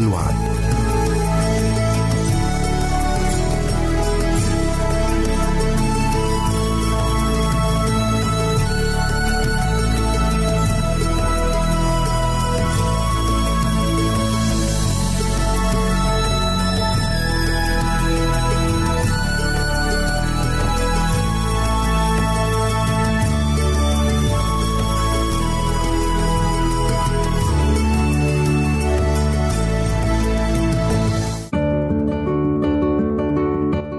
الوعد.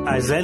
أعزائي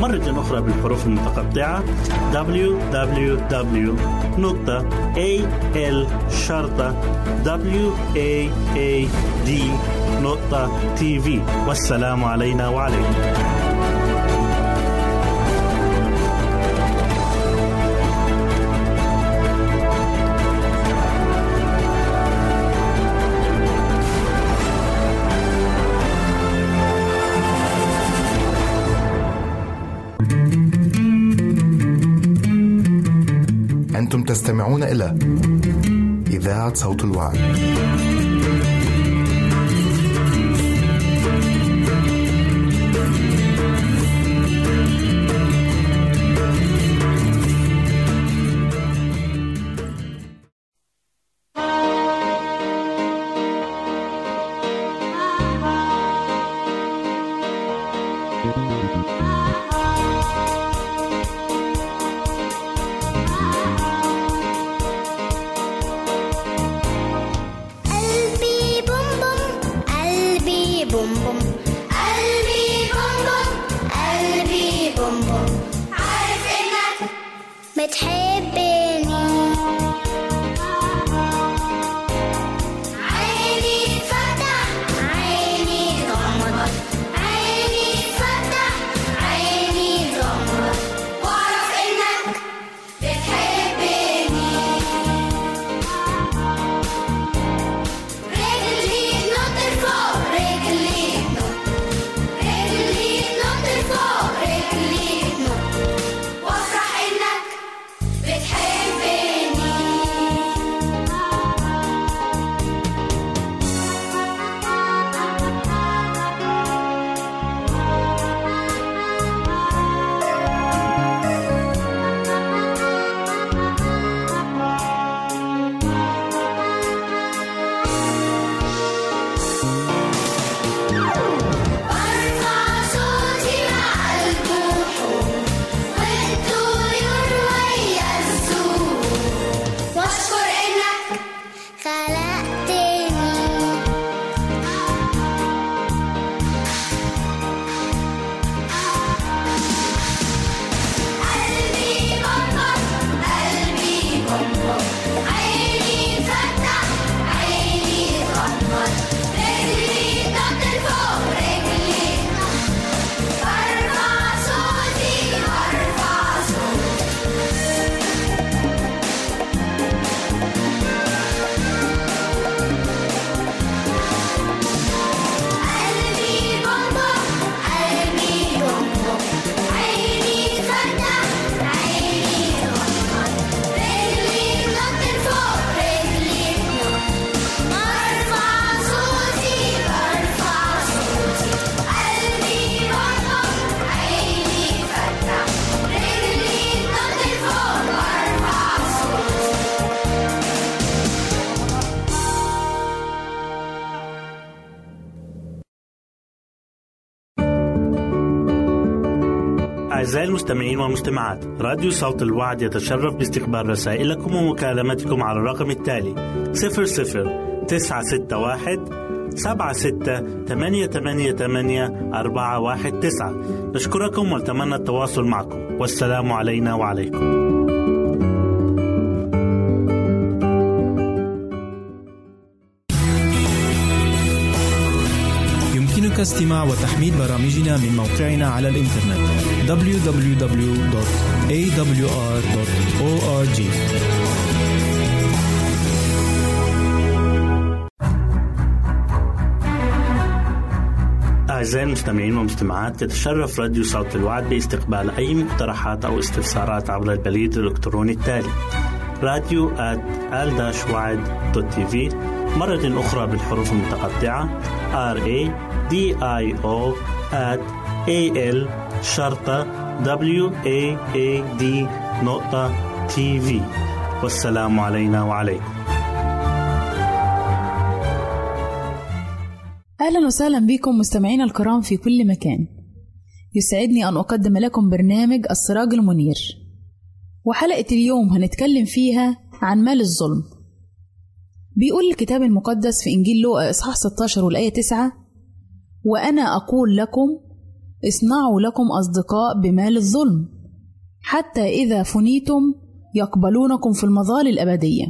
مرة أخرى بالحروف المتقطعة www.al-waad.tv. والسلام علينا وعليكم. أنتم تستمعون إلى إذاعة صوت الوعد. أعزائي المستمعين والمستمعات، راديو صوت الوعد يتشرف باستقبال رسائلكم ومكالمتكم على الرقم التالي 00961 76 88 419. نشكركم ونتمنى التواصل معكم، والسلام علينا وعليكم. يمكنك استماع وتحميل برامجنا من موقعنا على الإنترنت www.awr.org. أعزائي المستمعين والمستمعات، يتشرف راديو صوت الوعد باستقبال أي مقترحات أو استفسارات عبر البريد الإلكتروني التالي radio@al-waad.tv، مرة أخرى بالحروف المتقطعة radio@al-waad.tv. والسلام علينا وعليكم. أهلا وسهلا بكم مستمعينا الكرام في كل مكان. يسعدني أن أقدم لكم برنامج السراج المنير، وحلقة اليوم هنتكلم فيها عن مال الظلم. بيقول الكتاب المقدس في إنجيل لوقا إصحاح 16 والآية 9: وأنا أقول لكم اصنعوا لكم أصدقاء بمال الظلم، حتى إذا فنيتم يقبلونكم في المظال الأبدية.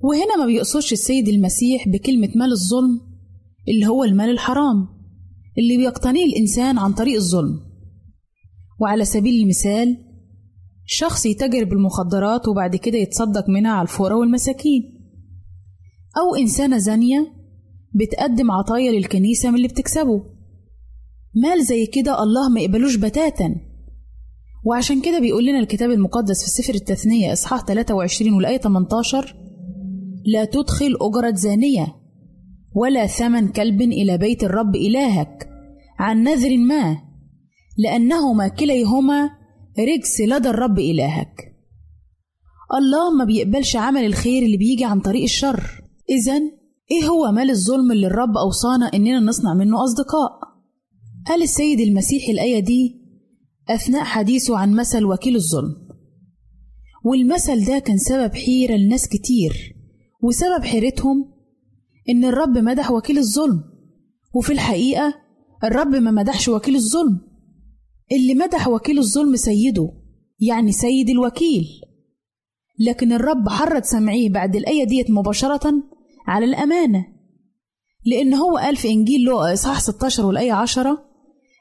وهنا ما بيقصدش السيد المسيح بكلمة مال الظلم اللي هو المال الحرام اللي بيقتنيه الإنسان عن طريق الظلم. وعلى سبيل المثال، شخص يتاجر بالمخدرات وبعد كده يتصدق منها على الفقراء والمساكين، أو إنسانة زانية بتقدم عطايا للكنيسة من اللي بتكسبه. مال زي كده الله ما يقبلوش بتاتا، وعشان كده بيقول لنا الكتاب المقدس في سفر التثنية إصحاح 23 والآية 18: لا تدخل أجرة زانية ولا ثمن كلب إلى بيت الرب إلهك عن نذر ما، لأنهما كليهما رجس لدى الرب إلهك. الله ما بيقبلش عمل الخير اللي بيجي عن طريق الشر. إذن إيه هو مال الظلم اللي الرب أوصانا إننا نصنع منه أصدقاء؟ قال السيد المسيح الآية دي أثناء حديثه عن مثل وكيل الظلم، والمثل ده كان سبب حيرة لناس كتير، وسبب حيرتهم إن الرب مدح وكيل الظلم، وفي الحقيقة الرب ما مدحش وكيل الظلم. اللي مدح وكيل الظلم سيده، يعني سيد الوكيل، لكن الرب حرد سمعيه بعد الآية ديت مباشرة على الأمانة، لأن هو قال في إنجيل لوقا إصحاح 16 والآية 10: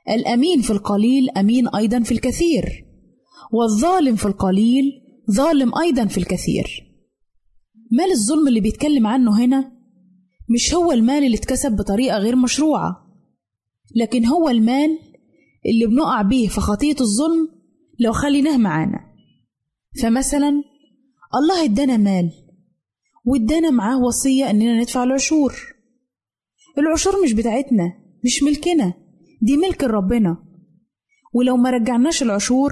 الأمين في القليل أمين أيضا في الكثير، والظالم في القليل ظالم أيضا في الكثير. مال الظلم اللي بيتكلم عنه هنا مش هو المال اللي اتكسب بطريقة غير مشروعة، لكن هو المال اللي بنقع بيه في خطية الظلم لو خليناه معانا. فمثلا الله ادانا مال وادانا معاه وصية اننا ندفع العشور. العشور مش بتاعتنا، مش ملكنا، دي ملك ربنا، ولو ما رجعناش العشور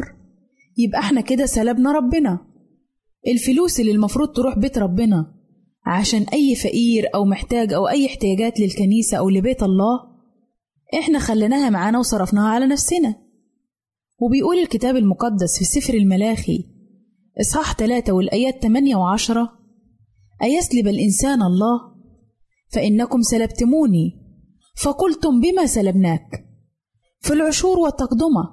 يبقى احنا كده سلبنا ربنا. الفلوس اللي المفروض تروح بيت ربنا عشان اي فقير او محتاج او اي احتياجات للكنيسة او لبيت الله، إحنا خلناها معانا وصرفناها على نفسنا. وبيقول الكتاب المقدس في سفر الملاخي إصحاح 3 والآيات 8 و10: أيسلب الإنسان الله؟ فإنكم سلبتموني، فقلتم بما سلبناك؟ في العشور والتقدمة،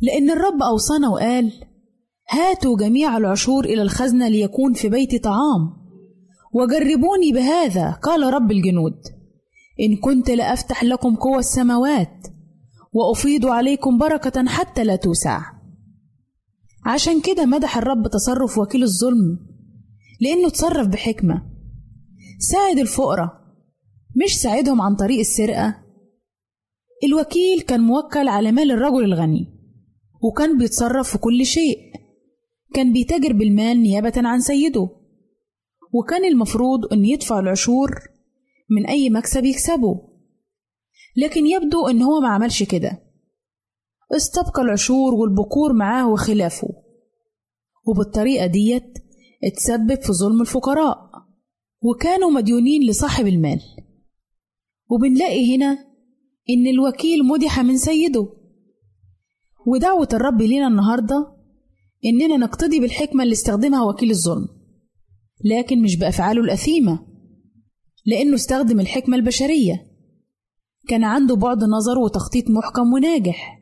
لأن الرب أوصانا وقال: هاتوا جميع العشور إلى الخزنة ليكون في بيتي طعام، وجربوني بهذا قال رب الجنود، إن كنت لأفتح لكم قوى السماوات وأفيض عليكم بركة حتى لا توسع. عشان كده مدح الرب تصرف وكيل الظلم، لأنه تصرف بحكمة، ساعد الفقراء مش ساعدهم عن طريق السرقة. الوكيل كان موكل على مال الرجل الغني، وكان بيتصرف في كل شيء، كان بيتاجر بالمال نيابة عن سيده، وكان المفروض أن يدفع العشور من أي مكسب يكسبه، لكن يبدو إن هو ما عملش كده، استبقى العشور والبكور معاه وخلافه، وبالطريقة ديت اتسبب في ظلم الفقراء، وكانوا مديونين لصاحب المال. وبنلاقي هنا إن الوكيل مدح من سيده، ودعوة الرب لينا النهاردة إننا نقتدي بالحكمة اللي استخدمها وكيل الظلم، لكن مش بأفعاله الأثيمة، لأنه استخدم الحكمة البشرية. كان عنده بعد نظر وتخطيط محكم وناجح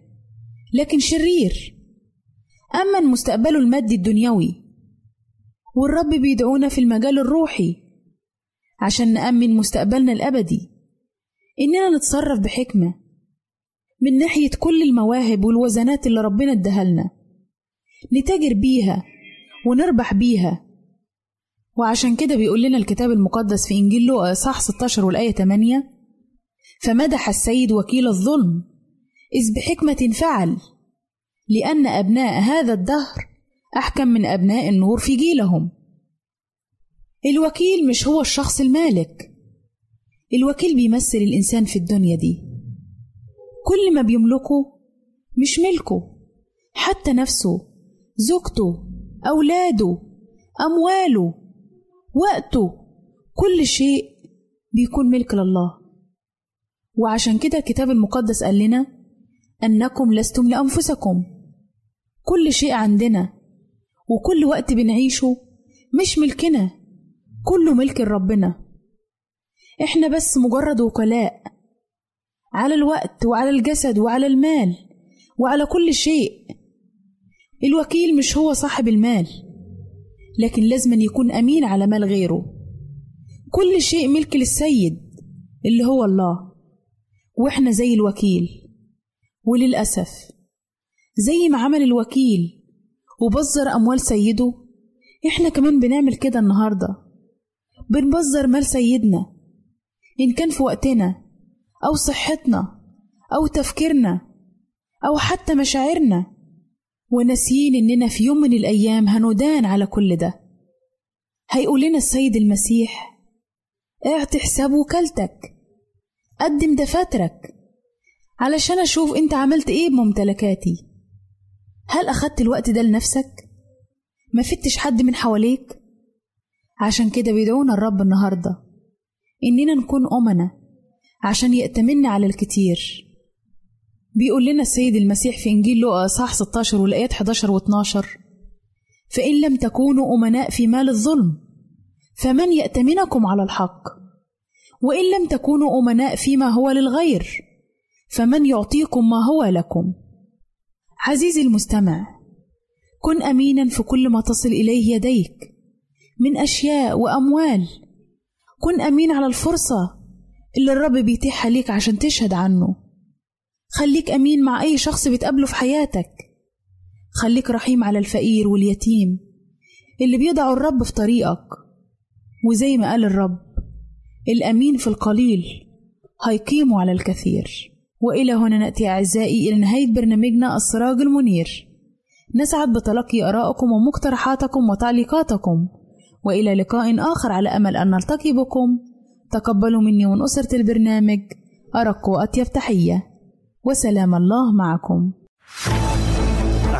لكن شرير، أما مستقبله المادي الدنيوي. والرب بيدعونا في المجال الروحي عشان نأمن مستقبلنا الأبدي إننا نتصرف بحكمة من ناحية كل المواهب والوزنات اللي ربنا ادهلنا، نتاجر بيها ونربح بيها. وعشان كده بيقول لنا الكتاب المقدس في إنجيل لوقا إصحاح 16 والآية 8: فمدح السيد وكيل الظلم إذ بحكمة فعل، لأن أبناء هذا الدهر أحكم من أبناء النور في جيلهم. الوكيل مش هو الشخص المالك، الوكيل بيمثل الإنسان في الدنيا دي. كل ما بيملكه مش ملكه، حتى نفسه، زوجته، أولاده، أمواله، وقته، كل شيء بيكون ملك لله. وعشان كده الكتاب المقدس قال لنا أنكم لستم لأنفسكم. كل شيء عندنا وكل وقت بنعيشه مش ملكنا، كله ملك ربنا. إحنا بس مجرد وكلاء على الوقت وعلى الجسد وعلى المال وعلى كل شيء. الوكيل مش هو صاحب المال، لكن لازم أن يكون أمين على مال غيره. كل شيء ملك للسيد اللي هو الله، وإحنا زي الوكيل. وللأسف زي ما عمل الوكيل وبذر أموال سيده، إحنا كمان بنعمل كده النهاردة، بنبذر مال سيدنا، إن كان في وقتنا أو صحتنا أو تفكيرنا أو حتى مشاعرنا، وناسيين إننا في يوم من الأيام هندان على كل ده. هيقول لنا السيد المسيح: اعطي حساب وكالتك، قدم دفاترك علشان أشوف أنت عملت إيه بممتلكاتي. هل أخدت الوقت ده لنفسك؟ ما فتش حد من حواليك؟ عشان كده بيدعونا الرب النهاردة إننا نكون أمنا عشان يأتمننا على الكتير. بيقول لنا السيد المسيح في إنجيل لوقا إصحاح 16 والآيات 11 و12: فإن لم تكونوا أمناء في مال الظلم فمن يأتمنكم على الحق، وإن لم تكونوا أمناء فيما هو للغير فمن يعطيكم ما هو لكم. عزيزي المستمع، كن أمينا في كل ما تصل إليه يديك من أشياء وأموال. كن أمين على الفرصة اللي الرب بيتيحها ليك عشان تشهد عنه. خليك أمين مع أي شخص بتقابله في حياتك. خليك رحيم على الفقير واليتيم اللي بيضعوا الرب في طريقك. وزي ما قال الرب: الأمين في القليل هيقيموا على الكثير. وإلى هنا نأتي أعزائي إلى نهاية برنامجنا السراج المنير. نسعد بتلقي آرائكم ومقترحاتكم وتعليقاتكم، وإلى لقاء آخر على أمل أن نلتقي بكم. تقبلوا مني ومن أسرة البرنامج أرق وأطيب تحية، وسلام الله معكم.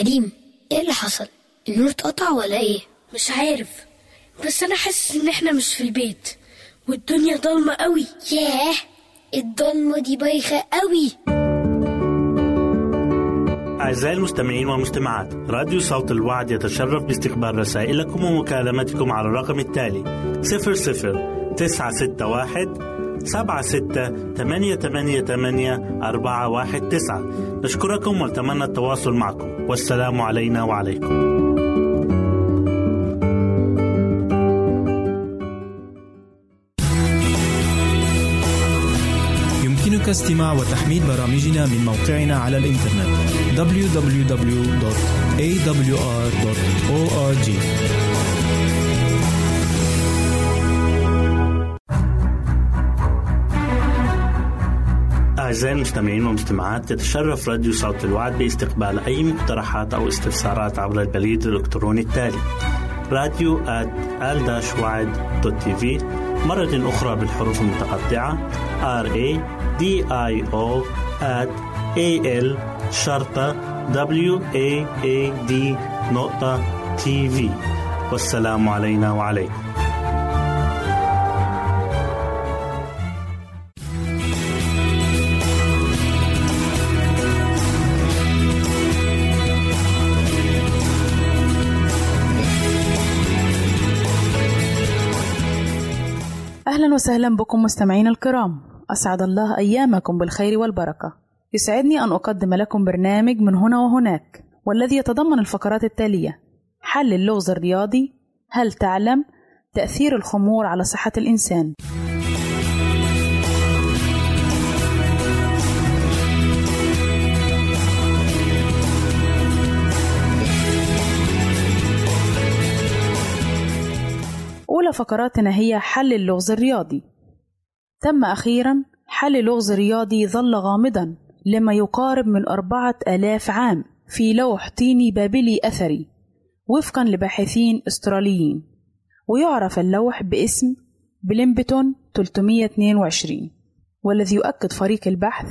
كريم، ايه اللي حصل؟ النور اتقطع ولا ايه؟ مش عارف، بس انا حاسس ان احنا مش في البيت والدنيا ضلمه قوي. ياه، الضلمه دي بايخه قوي. أعزائي المستمعين والمستمعات، راديو صوت الوعد يتشرف باستقبال رسائلكم ومكالمتكم على الرقم التالي 00961 76 88 88419. نشكركم ونتمنى التواصل معكم، والسلام علينا وعليكم. يمكنك استماع وتحميل برامجنا من موقعنا على الإنترنت www.awr.org. أعزائي المستمعين والمستمعات، تتشرف راديو صوت الوعد باستقبال أي مقترحات أو استفسارات عبر البريد الإلكتروني التالي radio@al-waad.tv. مرة أخرى بالحروف المتقطعة radio@al-waad.tv. والسلام علينا وعليكم. أهلا وسهلا بكم مستمعين الكرام، أسعد الله أيامكم بالخير والبركة. يسعدني أن أقدم لكم برنامج من هنا وهناك، والذي يتضمن الفقرات التالية: حل اللغز الرياضي، هل تعلم، تأثير الخمور على صحة الإنسان، فقراتنا هي حل اللغز الرياضي. تم أخيرا حل لغز رياضي ظل غامضا لما يقارب من 4000 عام في لوح طيني بابلي أثري وفقا لباحثين أستراليين، ويعرف اللوح باسم بليمبتون 322، والذي يؤكد فريق البحث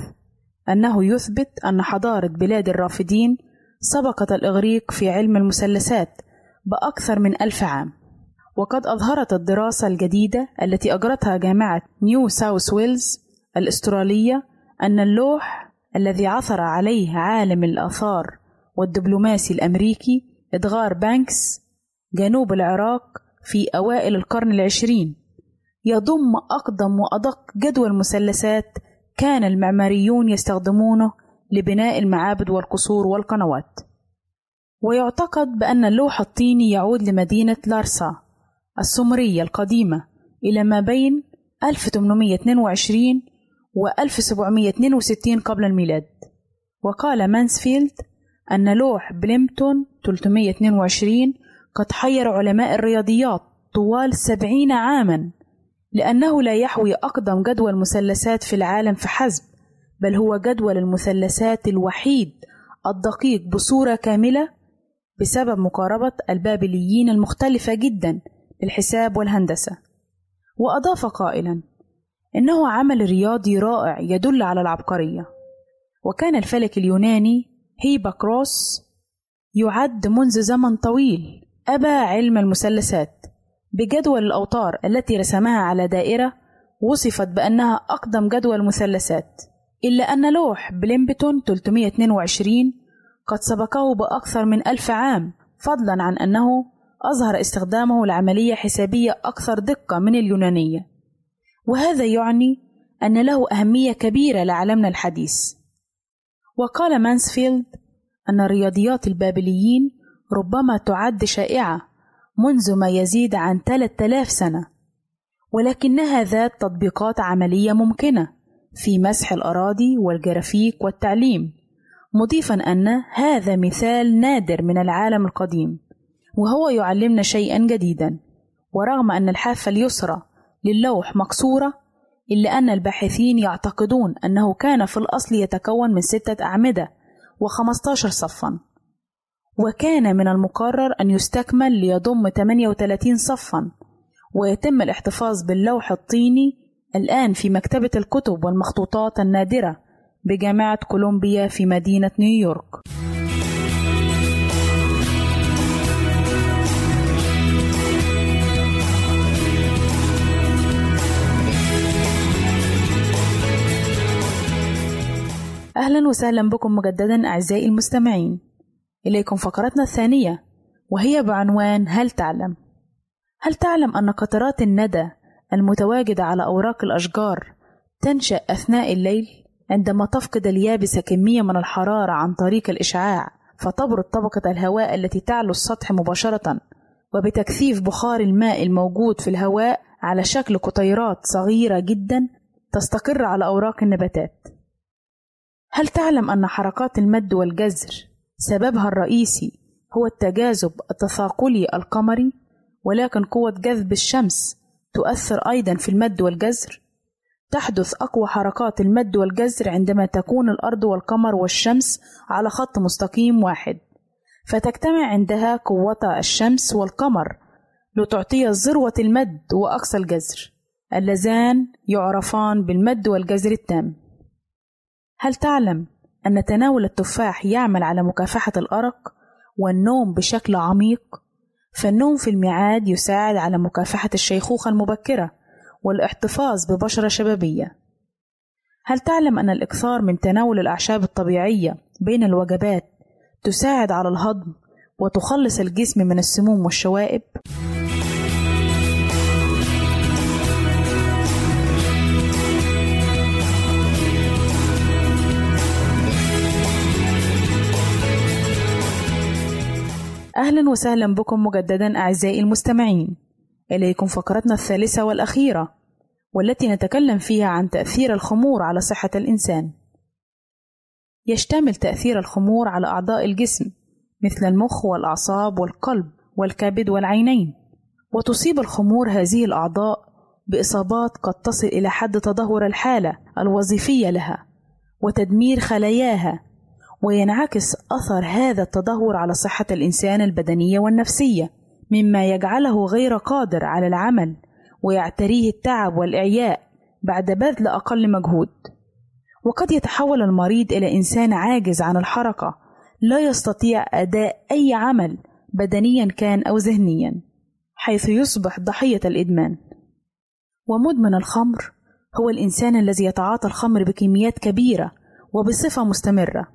أنه يثبت أن حضارة بلاد الرافدين سبقت الإغريق في علم المثلثات بأكثر من 1000 عام. وقد أظهرت الدراسة الجديدة التي أجرتها جامعة نيو ساوث ويلز الأسترالية أن اللوح الذي عثر عليه عالم الآثار والدبلوماسي الأمريكي إدغار بانكس جنوب العراق في أوائل القرن ال20 يضم أقدم وأدق جدول مثلثات كان المعماريون يستخدمونه لبناء المعابد والقصور والقنوات. ويعتقد بأن اللوح الطيني يعود لمدينة لارسا السومرية القديمة إلى ما بين 1822 و 1762 قبل الميلاد. وقال مانسفيلد أن لوح بليمبتون 322 قد حير علماء الرياضيات طوال 70 عاما، لأنه لا يحوي أقدم جدول مثلثات في العالم فحسب، بل هو جدول المثلثات الوحيد الدقيق بصورة كاملة بسبب مقاربة البابليين المختلفة جداً الحساب والهندسة. وأضاف قائلا إنه عمل رياضي رائع يدل على العبقرية. وكان الفلك اليوناني هيباكروس يعد منذ زمن طويل أبا علم المثلثات، بجدول الأوتار التي رسمها على دائرة وصفت بأنها أقدم جدول مثلثات، إلا أن لوح بليمبتون 322 قد سبقه بأكثر من 1000 عام، فضلا عن أنه أظهر استخدامه لعملية حسابية أكثر دقة من اليونانية، وهذا يعني أن له أهمية كبيرة لعالمنا الحديث. وقال مانسفيلد أن رياضيات البابليين ربما تعد شائعة منذ ما يزيد عن 3000 سنة، ولكنها ذات تطبيقات عملية ممكنة في مسح الأراضي والجرافيك والتعليم، مضيفا أن هذا مثال نادر من العالم القديم، وهو يعلمنا شيئا جديدا. ورغم أن الحافة اليسرى للوح مكسورة، إلا أن الباحثين يعتقدون أنه كان في الأصل يتكون من 6 أعمدة و15 صفا، وكان من المقرر أن يستكمل ليضم 38 صفا، ويتم الاحتفاظ باللوح الطيني الآن في مكتبة الكتب والمخطوطات النادرة بجامعة كولومبيا في مدينة نيويورك. أهلا وسهلا بكم مجددا أعزائي المستمعين، إليكم فقرتنا الثانية وهي بعنوان هل تعلم؟ هل تعلم أن قطرات الندى المتواجدة على أوراق الأشجار تنشأ أثناء الليل عندما تفقد اليابسة كمية من الحرارة عن طريق الإشعاع، فتبرد طبقة الهواء التي تعلو السطح مباشرة، وبتكثيف بخار الماء الموجود في الهواء على شكل قطيرات صغيرة جدا تستقر على أوراق النباتات. هل تعلم أن حركات المد والجزر سببها الرئيسي هو التجاذب التثاقلي القمري، ولكن قوة جذب الشمس تؤثر أيضا في المد والجزر؟ تحدث أقوى حركات المد والجزر عندما تكون الأرض والقمر والشمس على خط مستقيم واحد، فتجتمع عندها قوتا الشمس والقمر لتعطي ذروة المد وأقصى الجزر، اللذان يعرفان بالمد والجزر التام. هل تعلم أن تناول التفاح يعمل على مكافحة الأرق والنوم بشكل عميق؟ فالنوم في الميعاد يساعد على مكافحة الشيخوخة المبكرة والاحتفاظ ببشرة شبابية. هل تعلم أن الإكثار من تناول الأعشاب الطبيعية بين الوجبات تساعد على الهضم وتخلص الجسم من السموم والشوائب؟ أهلا وسهلا بكم مجددا أعزائي المستمعين، إليكم فقرتنا الثالثة والأخيرة والتي نتكلم فيها عن تأثير الخمور على صحة الإنسان. يشتمل تأثير الخمور على أعضاء الجسم مثل المخ والأعصاب والقلب والكبد والعينين، وتصيب الخمور هذه الأعضاء بإصابات قد تصل إلى حد تدهور الحالة الوظيفية لها وتدمير خلاياها، وينعكس أثر هذا التدهور على صحة الإنسان البدنية والنفسية، مما يجعله غير قادر على العمل ويعتريه التعب والإعياء بعد بذل أقل مجهود، وقد يتحول المريض إلى إنسان عاجز عن الحركة لا يستطيع أداء أي عمل بدنيا كان أو ذهنيا، حيث يصبح ضحية الإدمان. ومدمن الخمر هو الإنسان الذي يتعاطى الخمر بكميات كبيرة وبصفة مستمرة،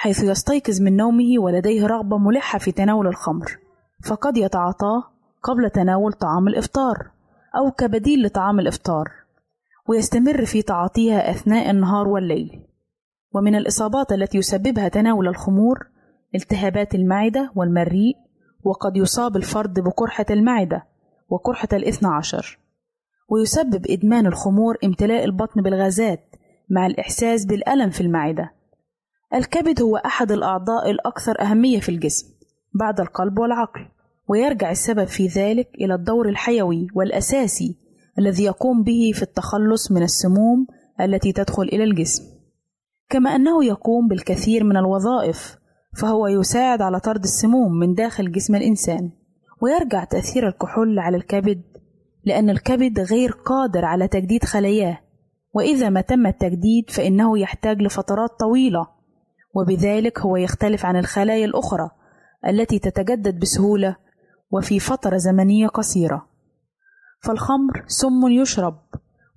حيث يستيقظ من نومه ولديه رغبة ملحة في تناول الخمر، فقد يتعاطاه قبل تناول طعام الإفطار أو كبديل لطعام الإفطار، ويستمر في تعاطيها أثناء النهار والليل. ومن الإصابات التي يسببها تناول الخمور التهابات المعدة والمريء، وقد يصاب الفرد بقرحة المعدة وقرحة ال12، ويسبب إدمان الخمور امتلاء البطن بالغازات مع الإحساس بالألم في المعدة. الكبد هو أحد الأعضاء الأكثر أهمية في الجسم بعد القلب والعقل، ويرجع السبب في ذلك إلى الدور الحيوي والأساسي الذي يقوم به في التخلص من السموم التي تدخل إلى الجسم، كما أنه يقوم بالكثير من الوظائف، فهو يساعد على طرد السموم من داخل جسم الإنسان. ويرجع تأثير الكحول على الكبد، لأن الكبد غير قادر على تجديد خلاياه، وإذا ما تم التجديد فإنه يحتاج لفترات طويلة، وبذلك هو يختلف عن الخلايا الأخرى التي تتجدد بسهولة وفي فترة زمنية قصيرة. فالخمر سم يشرب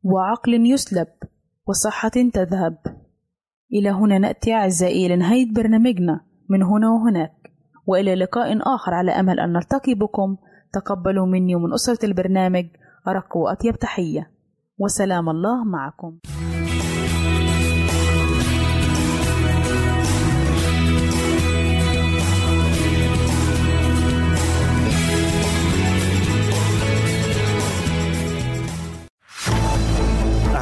وعقل يسلب وصحة تذهب. إلى هنا نأتي أعزائي لنهاية برنامجنا من هنا وهناك، وإلى لقاء آخر على أمل أن نلتقي بكم. تقبلوا مني ومن أسرة البرنامج أرق وأطيب تحية، وسلام الله معكم.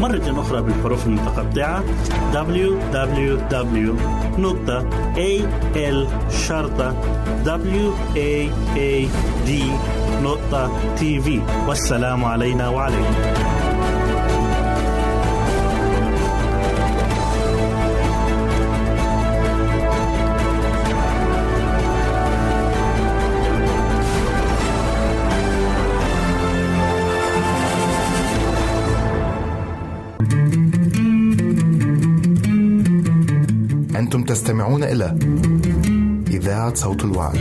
مرة أخرى بالحروف المتقطعة: www.al-waad.tv. والسلام علينا وعليكم. أنتم تستمعون إلى إذاعة صوت الوعد.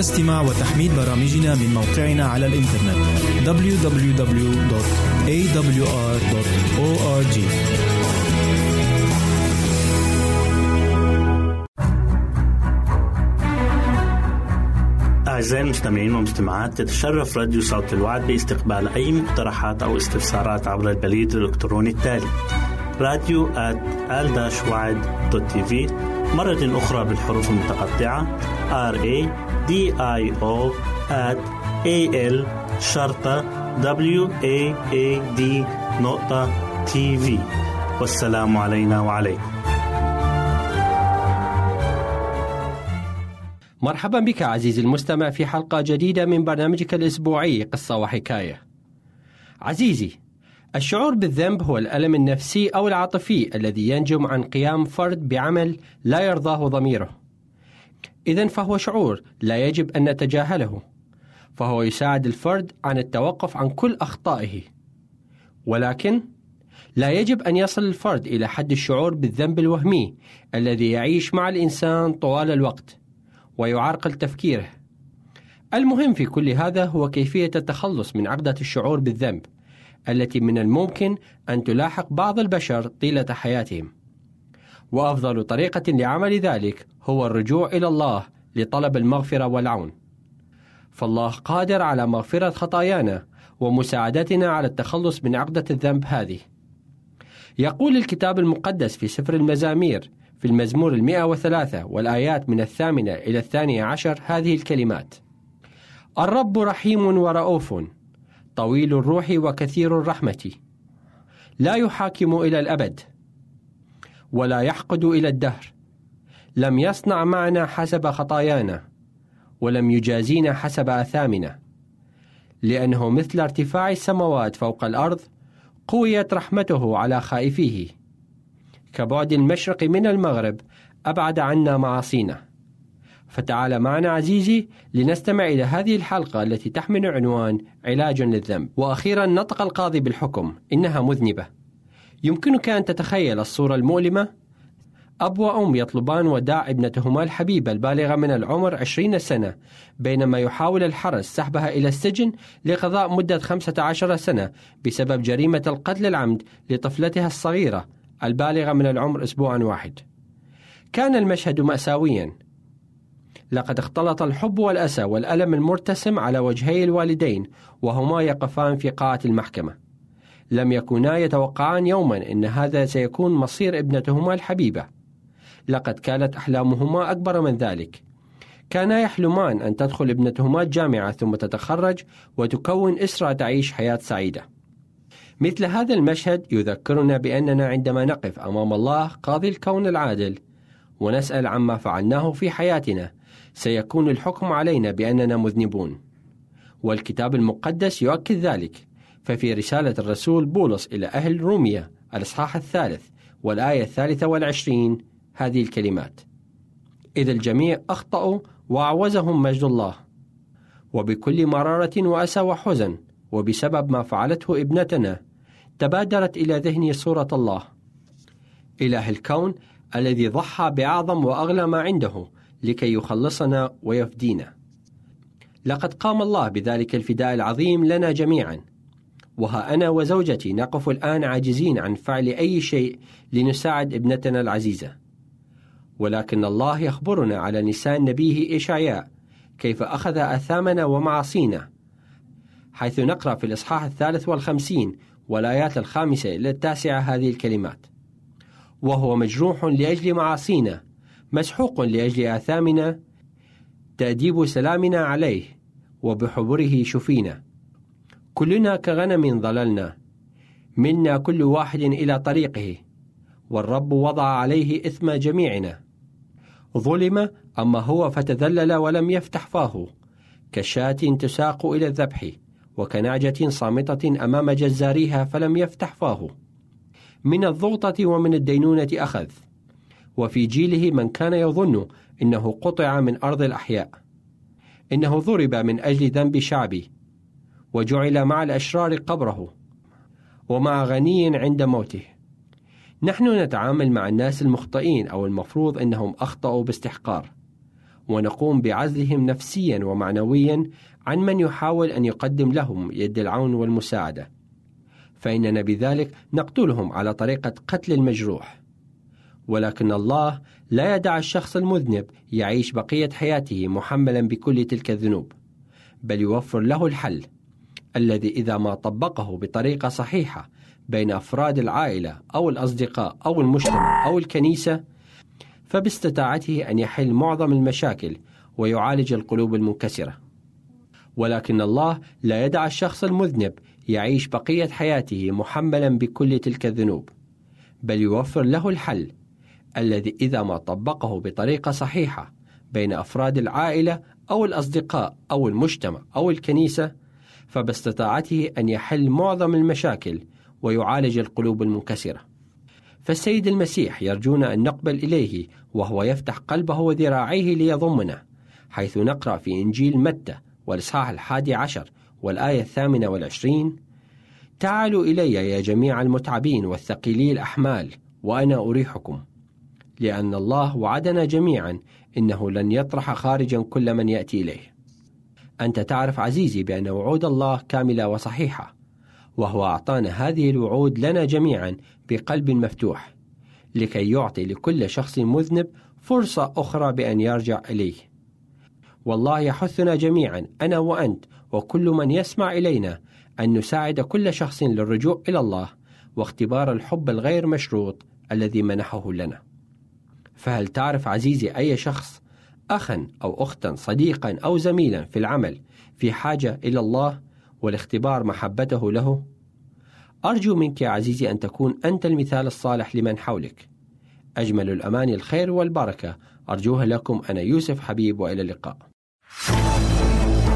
استماع وتحميل برامجنا من موقعنا على الإنترنت www.awr.org. أعزائي المستمعين والمستمعات، يتشرف راديو صوت الوعد باستقبال أي مقترحات أو استفسارات عبر البريد الإلكتروني التالي radio@al-waad.tv. مرة أخرى بالحروف المتقطعة radio@al-waad.tv. والسلام علينا وعليكم. مرحبا بك عزيزي المستمع في حلقة جديدة من برنامجك الأسبوعي قصة وحكاية. عزيزي، الشعور بالذنب هو الألم النفسي أو العاطفي الذي ينجم عن قيام فرد بعمل لا يرضاه ضميره. إذن فهو شعور لا يجب أن نتجاهله، فهو يساعد الفرد عن التوقف عن كل أخطائه، ولكن لا يجب أن يصل الفرد إلى حد الشعور بالذنب الوهمي الذي يعيش مع الإنسان طوال الوقت ويعرقل تفكيره. المهم في كل هذا هو كيفية التخلص من عقدة الشعور بالذنب التي من الممكن أن تلاحق بعض البشر طيلة حياتهم، وأفضل طريقة لعمل ذلك هو الرجوع إلى الله لطلب المغفرة والعون، فالله قادر على مغفرة خطايانا ومساعدتنا على التخلص من عقدة الذنب هذه. يقول الكتاب المقدس في سفر المزامير في المزمور 103 والآيات من 8 إلى 12 هذه الكلمات: الرب رحيم ورؤوف طويل الروح وكثير الرحمة، لا يحاكم إلى الأبد ولا يحقد إلى الدهر، لم يصنع معنا حسب خطايانا ولم يجازينا حسب آثامنا، لأنه مثل ارتفاع السماوات فوق الأرض قويت رحمته على خائفيه، كبعد المشرق من المغرب أبعد عنا معاصينا. فتعال معنا عزيزي لنستمع إلى هذه الحلقة التي تحمل عنوان علاج للذنب. وأخيرا نطق القاضي بالحكم، إنها مذنبة. يمكنك أن تتخيل الصورة المؤلمة: أب وأم يطلبان وداع ابنتهما الحبيبة البالغة من العمر 20 سنة، بينما يحاول الحرس سحبها إلى السجن لقضاء مدة 15 سنة بسبب جريمة القتل العمد لطفلتها الصغيرة البالغة من العمر أسبوعا واحدا. كان المشهد مأساويا، لقد اختلط الحب والأسى والألم المرتسم على وجهي الوالدين وهما يقفان في قاعة المحكمة. لم يكونا يتوقعان يوما أن هذا سيكون مصير ابنتهما الحبيبة. لقد كانت أحلامهما أكبر من ذلك. كانا يحلمان أن تدخل ابنتهما الجامعة ثم تتخرج وتكون أسرة تعيش حياة سعيدة. مثل هذا المشهد يذكرنا بأننا عندما نقف أمام الله قاضي الكون العادل ونسأل عما فعلناه في حياتنا، سيكون الحكم علينا بأننا مذنبون، والكتاب المقدس يؤكد ذلك. ففي رسالة الرسول بولس إلى أهل روميا الإصحاح 3 والآية 23 هذه الكلمات: إذ الجميع أخطأوا وأعوزهم مجد الله، وبكل مرارة وأسى وحزن وبسبب ما فعلته ابنتنا تبادرت إلى ذهني صورة الله، إله الكون الذي ضحى بأعظم وأغلى ما عنده لكي يخلصنا ويفدينا. لقد قام الله بذلك الفداء العظيم لنا جميعا، وها أنا وزوجتي نقف الآن عاجزين عن فعل أي شيء لنساعد ابنتنا العزيزة، ولكن الله يخبرنا على لسان نبيه إشعياء كيف أخذ آثامنا ومعاصينا، حيث نقرأ في الإصحاح 53 والآيات 5 إلى 9 هذه الكلمات: وهو مجروح لأجل معاصينا، مسحوق لأجل آثامنا، تأديب سلامنا عليه، وبحبره شفينا، كلنا كغنم ضللنا، منا كل واحد إلى طريقه، والرب وضع عليه إثم جميعنا، ظلم أما هو فتذلل ولم يفتح فاه، كشاة تساق إلى الذبح، وكنعجة صامتة أمام جزاريها فلم يفتح فاه، من الضغطة ومن الدينونة أخذ، وفي جيله من كان يظن إنه قطع من أرض الأحياء، إنه ضرب من أجل ذنب شعبي، وجعل مع الأشرار قبره، ومع غني عند موته. نحن نتعامل مع الناس المخطئين أو المفروض أنهم أخطأوا باستحقار، ونقوم بعزلهم نفسيا ومعنويا عن من يحاول أن يقدم لهم يد العون والمساعدة، فإننا بذلك نقتلهم على طريقة قتل المجروح. ولكن الله لا يدع الشخص المذنب يعيش بقية حياته محملا بكل تلك الذنوب، بل يوفر له الحل الذي إذا ما طبقه بطريقة صحيحة بين أفراد العائلة أو الأصدقاء أو المجتمع أو الكنيسة، فباستطاعته أن يحل معظم المشاكل ويعالج القلوب المنكسرة. ولكن الله لا يدع الشخص المذنب يعيش بقية حياته محملا بكل تلك الذنوب، بل يوفر له الحل الذي إذا ما طبقه بطريقة صحيحة بين أفراد العائلة أو الأصدقاء أو المجتمع أو الكنيسة، فباستطاعته أن يحل معظم المشاكل ويعالج القلوب المنكسرة. فالسيد المسيح يرجونا أن نقبل إليه وهو يفتح قلبه وذراعيه ليضمنا، حيث نقرأ في إنجيل متى والإصحاح 11 والآية 28: تعالوا إلي يا جميع المتعبين والثقيلي الأحمال وأنا أريحكم، لأن الله وعدنا جميعا إنه لن يطرح خارجا كل من يأتي إليه. أنت تعرف عزيزي بأن وعود الله كاملة وصحيحة، وهو أعطانا هذه الوعود لنا جميعا بقلب مفتوح لكي يعطي لكل شخص مذنب فرصة أخرى بأن يرجع إليه. والله يحثنا جميعا، أنا وأنت وكل من يسمع إلينا، أن نساعد كل شخص للرجوع إلى الله واختبار الحب الغير مشروط الذي منحه لنا. فهل تعرف عزيزي أي شخص أخا أو أختا صديقا أو زميلا في العمل في حاجة إلى الله والاختبار محبته له؟ أرجو منك يا عزيزي أن تكون أنت المثال الصالح لمن حولك. أجمل الأماني الخير والبركة أرجوها لكم، أنا يوسف حبيب، وإلى اللقاء.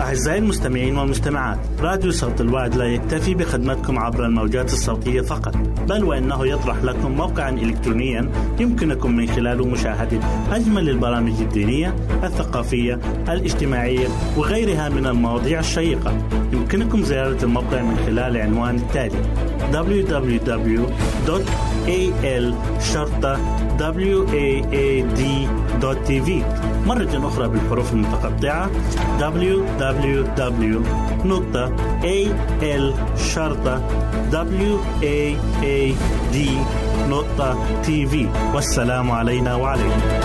أعزائي المستمعين والمستمعات، راديو صوت الوعد لا يكتفي بخدمتكم عبر الموجات الصوتية فقط، بل وأنه يطرح لكم موقعا إلكترونيا يمكنكم من خلاله مشاهدة أجمل البرامج الدينية، الثقافية، الاجتماعية وغيرها من المواضيع الشيقة. يمكنكم زيارة الموقع من خلال العنوان التالي: www.al-waad.tv. مرة أخرى بالحروف المتقطعة: www.al-waad.tv. والسلام علينا وعليكم.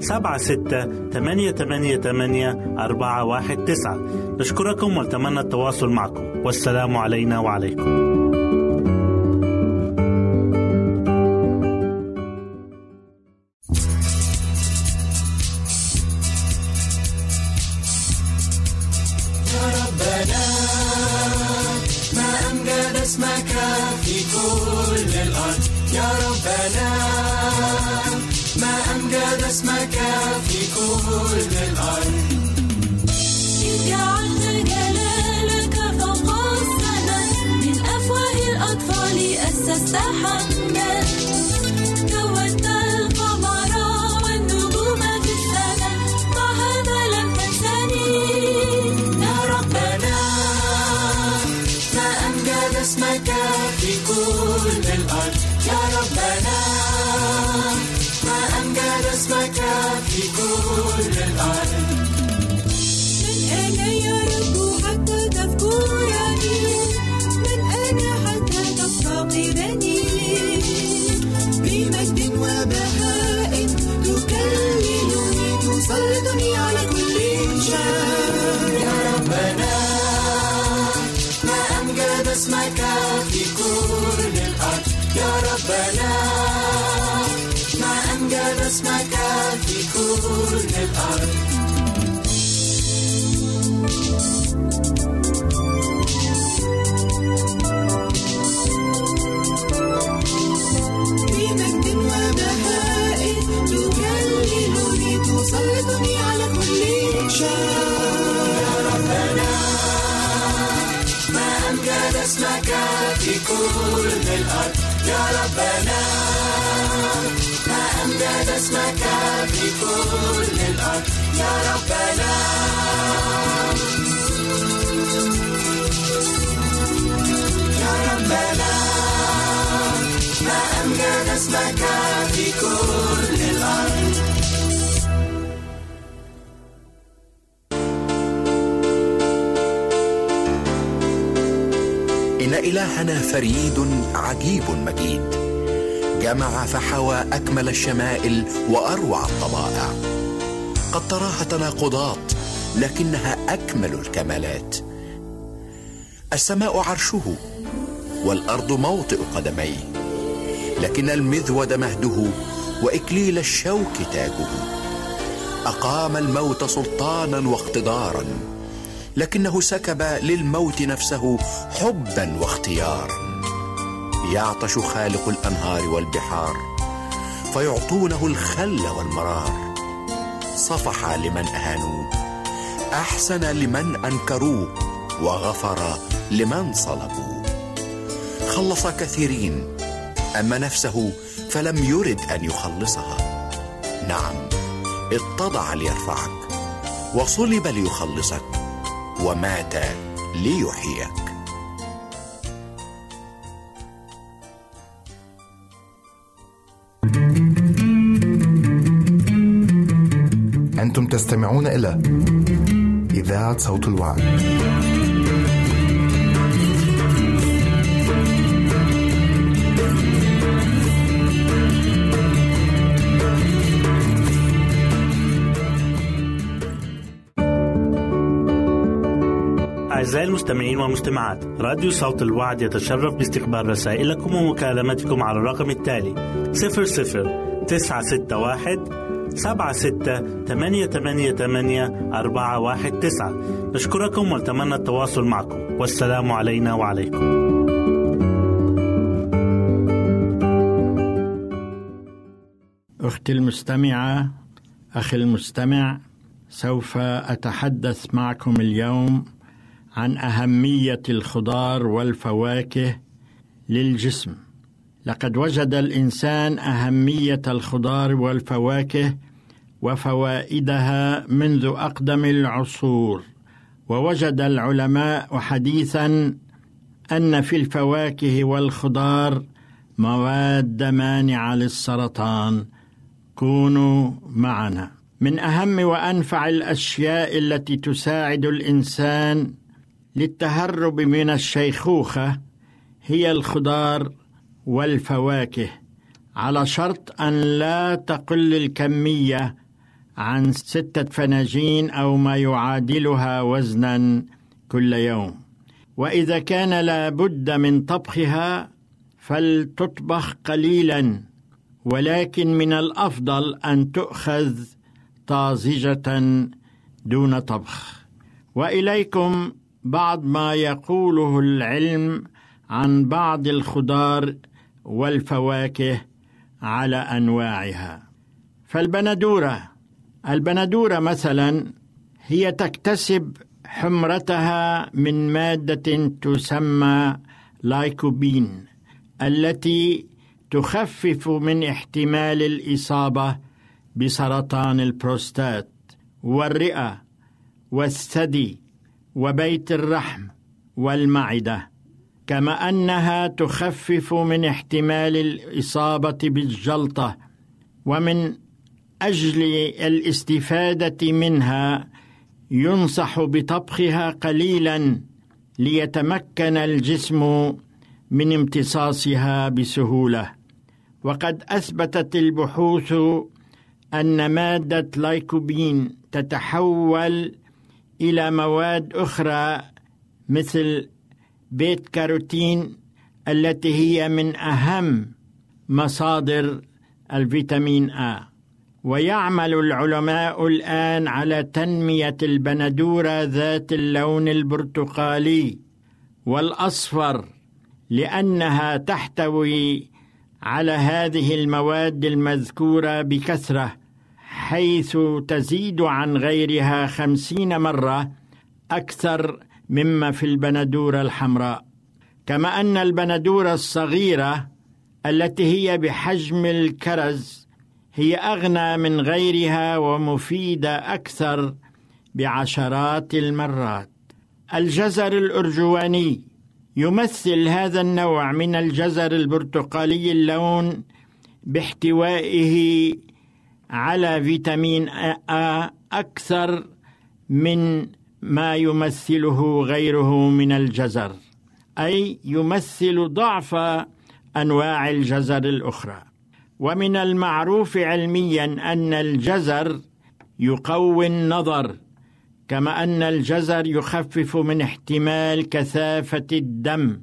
76 88 8419. نشكركم ونتمنى التواصل معكم، والسلام علينا وعليكم. إن إلهنا فريد عجيب مجيد، جمع فحوى أكمل الشمائل وأروع الطبائع، قد تراها تناقضات لكنها أكمل الكمالات. السماء عرشه والأرض موطئ قدميه، لكن المذود مهده وإكليل الشوك تاجه. أقام الموت سلطانا واقتدارا، لكنه سكب للموت نفسه حبا واختيارا. يعطش خالق الأنهار والبحار فيعطونه الخل والمرار. صفح لمن أهانوه، أحسن لمن أنكروه، وغفر لمن صلبوه. خلص كثيرين أما نفسه فلم يرد أن يخلصها. نعم، اتضع ليرفعك، وصلب ليخلصك، ومات ليحييك. أنتم تستمعون إلى إذاعة صوت الوعد. أعزائي المستمعين والمستمعات، راديو صوت الوعد يتشرف باستقبال رسائلكم ومكالمتكم على الرقم التالي 00961 76888419. نشكركم ونتمنى التواصل معكم، والسلام علينا وعليكم. أختي المستمعة، أخي المستمع، سوف أتحدث معكم اليوم عن أهمية الخضار والفواكه للجسم. لقد وجد الإنسان أهمية الخضار والفواكه وفوائدها منذ أقدم العصور، ووجد العلماء حديثا أن في الفواكه والخضار مواد مانعة للسرطان. كونوا معنا. من أهم وأنفع الأشياء التي تساعد الإنسان للتهرب من الشيخوخة هي الخضار والفواكه، على شرط أن لا تقل الكمية عن 6 فناجين أو ما يعادلها وزنا كل يوم. وإذا كان لابد من طبخها فلتطبخ قليلا، ولكن من الأفضل أن تؤخذ طازجة دون طبخ. وإليكم بعض ما يقوله العلم عن بعض الخضار والفواكه على أنواعها. فالبندورة مثلا هي تكتسب حمرتها من مادة تسمى لايكوبين، التي تخفف من احتمال الإصابة بسرطان البروستات والرئة والثدي وبيت الرحم والمعدة، كما أنها تخفف من احتمال الإصابة بالجلطة. ومن أجل الاستفادة منها ينصح بطبخها قليلا ليتمكن الجسم من امتصاصها بسهولة. وقد أثبتت البحوث أن مادة لايكوبين تتحول إلى مواد أخرى مثل بيت كاروتين، التي هي من أهم مصادر الفيتامين A. ويعمل العلماء الآن على تنمية البندورة ذات اللون البرتقالي والأصفر، لأنها تحتوي على هذه المواد المذكورة بكثرة، حيث تزيد عن غيرها 50 مرة أكثر مما في البندورة الحمراء. كما أن البندورة الصغيرة التي هي بحجم الكرز هي أغنى من غيرها ومفيدة أكثر بعشرات المرات. الجزر الأرجواني يمثل هذا النوع من الجزر البرتقالي اللون باحتوائه على فيتامين A أكثر من ما يمثله غيره من الجزر، أي يمثل ضعف أنواع الجزر الأخرى. ومن المعروف علميا أن الجزر يقوي النظر، كما أن الجزر يخفف من احتمال كثافة الدم،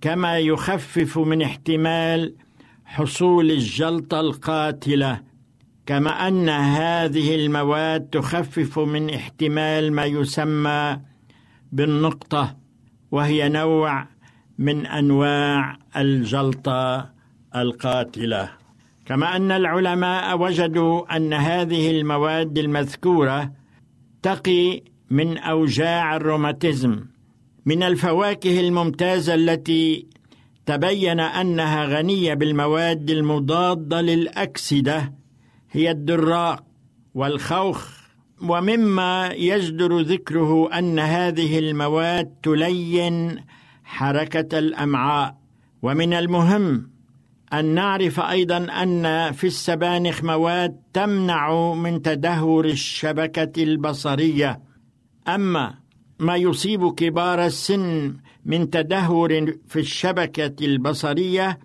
كما يخفف من احتمال حصول الجلطة القاتلة، كما أن هذه المواد تخفف من احتمال ما يسمى بالنقطة، وهي نوع من أنواع الجلطة القاتلة. كما أن العلماء وجدوا أن هذه المواد المذكورة تقي من أوجاع الروماتيزم. من الفواكه الممتازة التي تبين أنها غنية بالمواد المضادة للأكسدة هي الدراق والخوخ، ومما يجدر ذكره أن هذه المواد تلين حركة الأمعاء. ومن المهم أن نعرف أيضا أن في السبانخ مواد تمنع من تدهور الشبكة البصرية. أما ما يصيب كبار السن من تدهور في الشبكة البصرية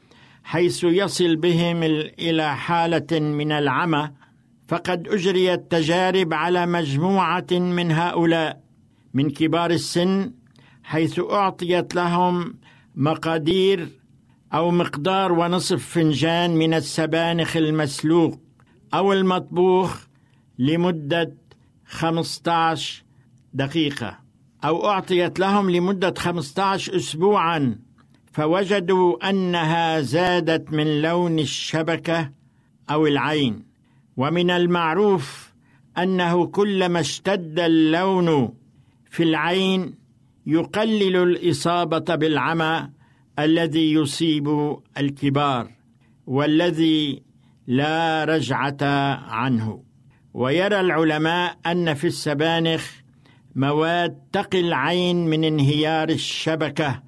حيث يصل بهم إلى حالة من العمى، فقد أجريت تجارب على مجموعة من هؤلاء من كبار السن، حيث أعطيت لهم مقادير أو مقدار ونصف فنجان من السبانخ المسلوق أو المطبوخ لمدة 15 دقيقة، أو أعطيت لهم لمدة 15 أسبوعا، فوجدوا أنها زادت من لون الشبكة أو العين. ومن المعروف أنه كلما اشتد اللون في العين يقلل الإصابة بالعمى الذي يصيب الكبار والذي لا رجعة عنه. ويرى العلماء أن في السبانخ مواد تقي العين من انهيار الشبكة،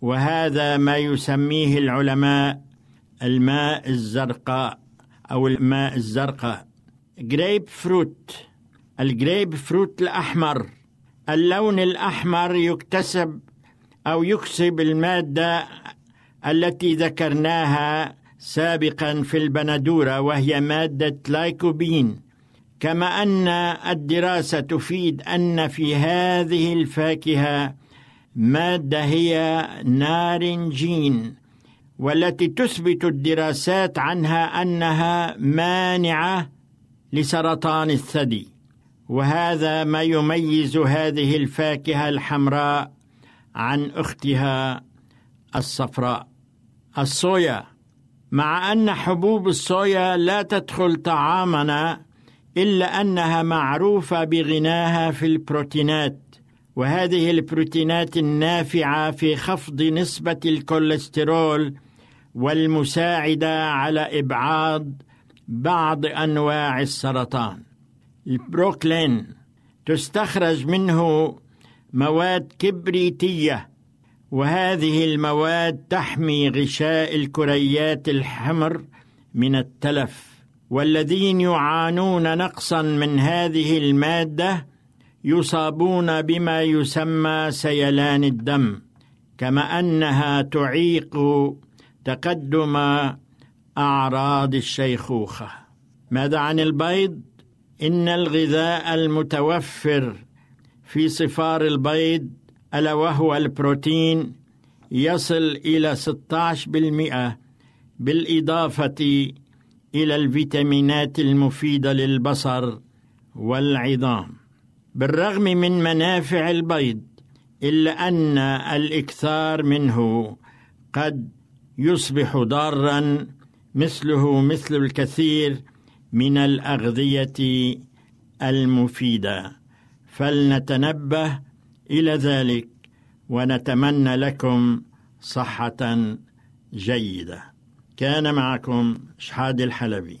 وهذا ما يسميه العلماء الماء الزرقاء أو الماء الزرقاء. جريب فروت، الجريب فروت الأحمر، اللون الأحمر يكتسب أو يكسب المادة التي ذكرناها سابقا في البندورة، وهي مادة لايكوبين. كما أن الدراسة تفيد أن في هذه الفاكهة مادة هي نارنجين، والتي تثبت الدراسات عنها أنها مانعة لسرطان الثدي، وهذا ما يميز هذه الفاكهة الحمراء عن أختها الصفراء. الصويا، مع أن حبوب الصويا لا تدخل طعامنا إلا أنها معروفة بغناها في البروتينات، وهذه البروتينات النافعة في خفض نسبة الكوليسترول والمساعدة على إبعاد بعض أنواع السرطان. البروكلين تستخرج منه مواد كبريتية، وهذه المواد تحمي غشاء الكريات الحمر من التلف، والذين يعانون نقصا من هذه المادة يصابون بما يسمى سيلان الدم، كما أنها تعيق تقدم أعراض الشيخوخة. ماذا عن البيض؟ إن الغذاء المتوفر في صفار البيض ألا وهو البروتين يصل إلى 16%، بالإضافة إلى الفيتامينات المفيدة للبصر والعظام. بالرغم من منافع البيض إلا أن الإكثار منه قد يصبح ضاراً، مثل الكثير من الأغذية المفيدة، فلنتنبه إلى ذلك، ونتمنى لكم صحة جيدة. كان معكم شهاد الحلبي.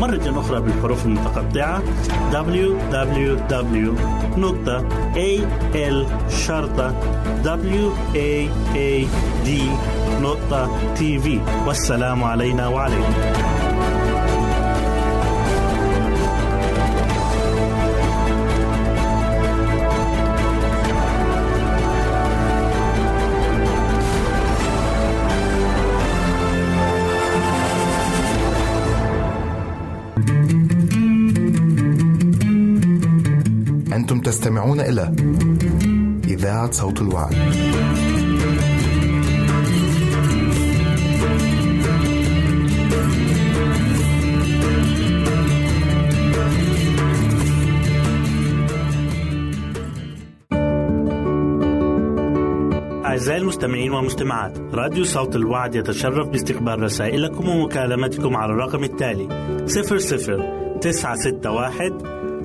مرة أخرى بالحروف المتقطعة: www.al-waad.tv. والسلام علينا وعليكم. أنتم تستمعون إلى إذاعة صوت الوعد. أعزائي المستمعين والمجتمعات، راديو صوت الوعد يتشرف باستقبال رسائلكم ومكالمتكم على الرقم التالي 00961